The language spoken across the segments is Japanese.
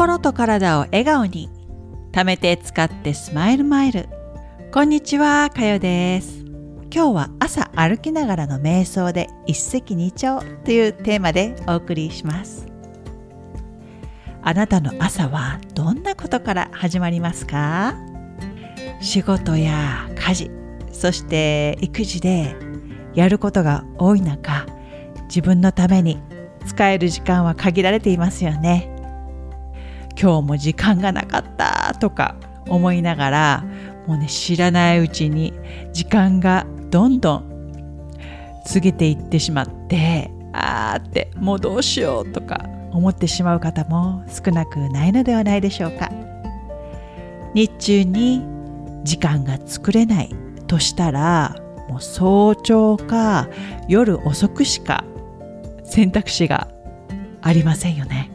心と体を笑顔に、貯めて使ってスマイルマイル。こんにちは、かよです。今日は朝歩きながらの瞑想で一石二鳥というテーマでお送りします。あなたの朝はどんなことから始まりますか？仕事や家事、そして育児でやることが多い中、自分のために使える時間は限られていますよね。今日も時間がなかったとか思いながら、もうね、知らないうちに時間がどんどん過ぎていってしまって、ってもうどうしようとか思ってしまう方も少なくないのではないでしょうか。日中に時間が作れないとしたら、もう早朝か夜遅くしか選択肢がありませんよね。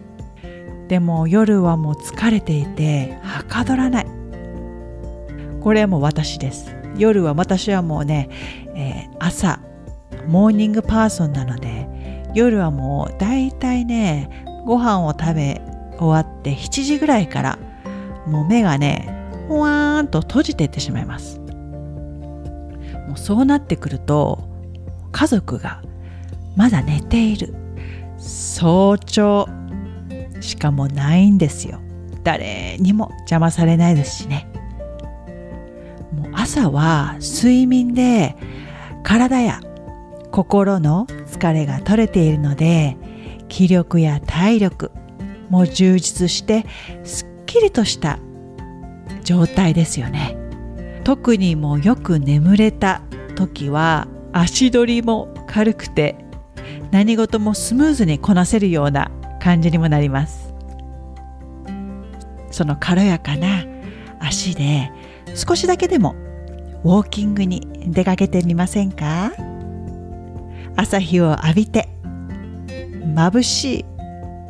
でも夜はもう疲れていてはかどらない。これはもう私です。夜は私はもうね、朝モーニングパーソンなので、夜はもうだいたいね、ご飯を食べ終わって7時ぐらいからもう目がね、ほわーんと閉じていってしまいます。もうそうなってくると、家族がまだ寝ている、早朝しかもないんですよ。誰にも邪魔されないですしね。もう朝は睡眠で体や心の疲れが取れているので、気力や体力も充実してすっきりとした状態ですよね。特にもうよく眠れた時は足取りも軽くて、何事もスムーズにこなせるような感じにもなります。その軽やかな足で少しだけでもウォーキングに出かけてみませんか？朝日を浴びて、眩しい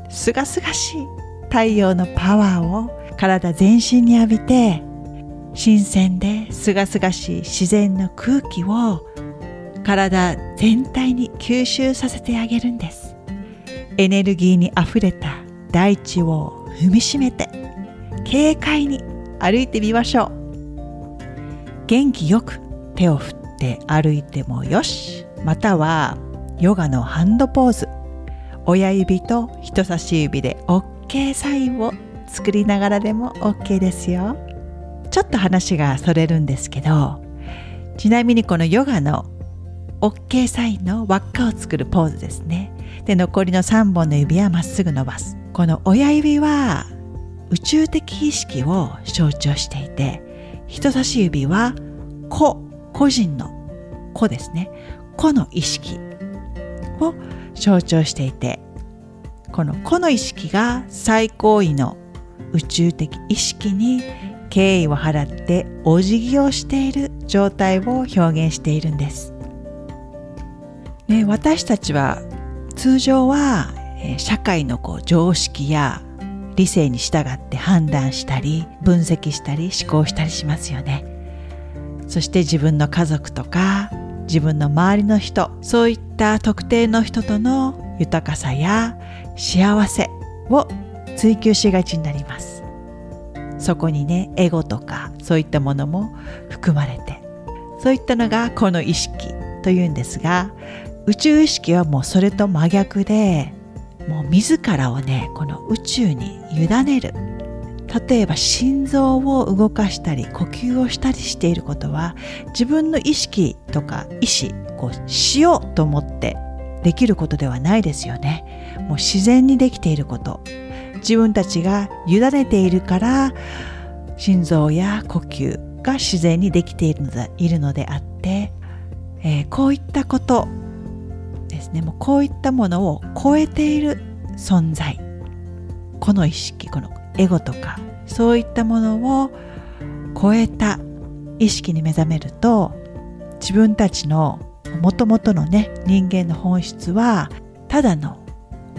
すがすがしい太陽のパワーを体全身に浴びて、新鮮ですがすがしい自然の空気を体全体に吸収させてあげるんです。エネルギーにあふれた大地を踏みしめて、軽快に歩いてみましょう。元気よく手を振って歩いてもよし、またはヨガのハンドポーズ、親指と人差し指で OK サインを作りながらでも OK ですよ。ちょっと話がそれるんですけど、ちなみにこのヨガの OK サインの輪っかを作るポーズですね。で、残りの3本の指はまっすぐ伸ばす。この親指は宇宙的意識を象徴していて、人差し指は個人の個ですね、個の意識を象徴していて、この個の意識が最高位の宇宙的意識に敬意を払ってお辞儀をしている状態を表現しているんです、私たちは通常は社会の常識や理性に従って判断したり、分析したり思考したりしますよね。そして自分の家族とか自分の周りの人、そういった特定の人との豊かさや幸せを追求しがちになります。そこにね、エゴとかそういったものも含まれて、そういったのがこの意識というんですが、宇宙意識はもうそれと真逆で、もう自らをね、この宇宙に委ねる。例えば心臓を動かしたり呼吸をしたりしていることは、自分の意識とか意志、しようと思ってできることではないですよね。もう自然にできていること、自分たちが委ねているから心臓や呼吸が自然にできているのであって、こういったことですね、もうこういったものを超えている存在、この意識、このエゴとかそういったものを超えた意識に目覚めると、自分たちのもともとのね、人間の本質はただの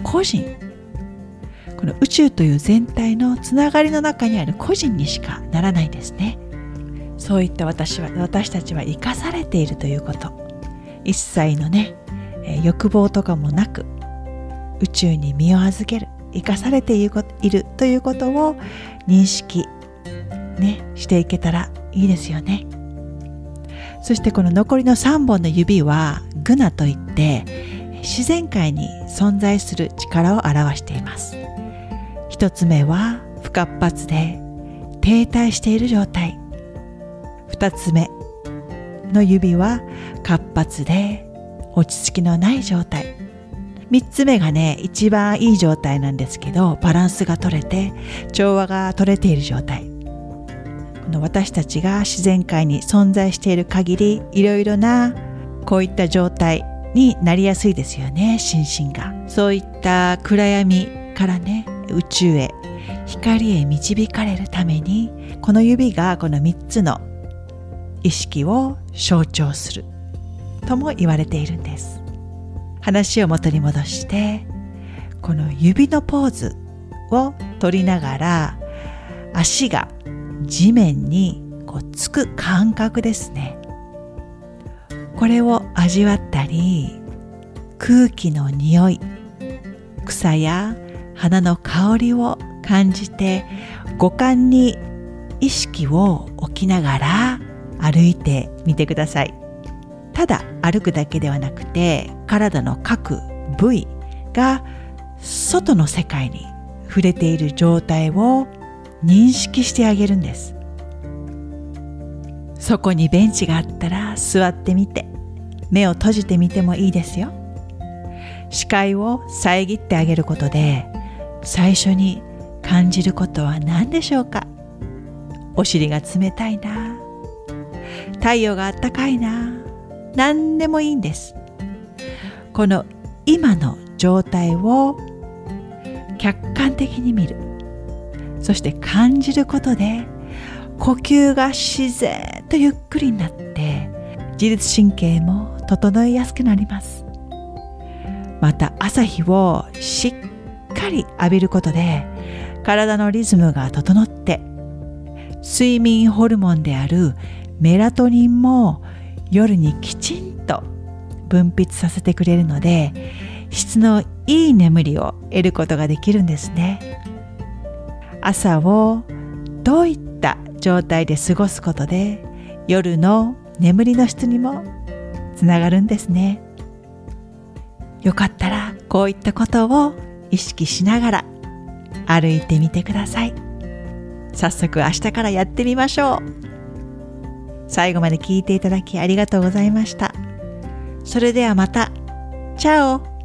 個人、この宇宙という全体のつながりの中にある個人にしかならないんですね。そういった私たちは生かされているということ、一切のね、欲望とかもなく宇宙に身を預ける、生かされているということを認識、していけたらいいですよね。そしてこの残りの3本の指はグナといって自然界に存在する力を表しています。1つ目は不活発で停滞している状態、2つ目の指は活発で落ち着きのない状態、3つ目が一番いい状態なんですけど、バランスが取れて調和が取れている状態。私たちが自然界に存在している限り、いろいろなこういった状態になりやすいですよね、心身が。そういった暗闇から宇宙へ、光へ導かれるために、この指がこの3つの意識を象徴するとも言われているんです。話を元に戻して、この指のポーズを取りながら、足が地面につく感覚ですね。これを味わったり、空気の匂い、草や花の香りを感じて、五感に意識を置きながら歩いてみてください。ただ歩くだけではなくて、体の各部位が外の世界に触れている状態を認識してあげるんです。そこにベンチがあったら座ってみて、目を閉じてみてもいいですよ。視界を遮ってあげることで、最初に感じることは何でしょうか。お尻が冷たいな、太陽があったかいな、何でもいいんです。この今の状態を客観的に見る、そして感じることで、呼吸が自然とゆっくりになって、自律神経も整いやすくなります。また朝日をしっかり浴びることで、体のリズムが整って、睡眠ホルモンであるメラトニンも夜にきちんと分泌させてくれるので、質のいい眠りを得ることができるんですね。朝をどういった状態で過ごすことで、夜の眠りの質にもつながるんですね。よかったらこういったことを意識しながら歩いてみてください。早速明日からやってみましょう。最後まで聞いていただきありがとうございました。それではまた。チャオ。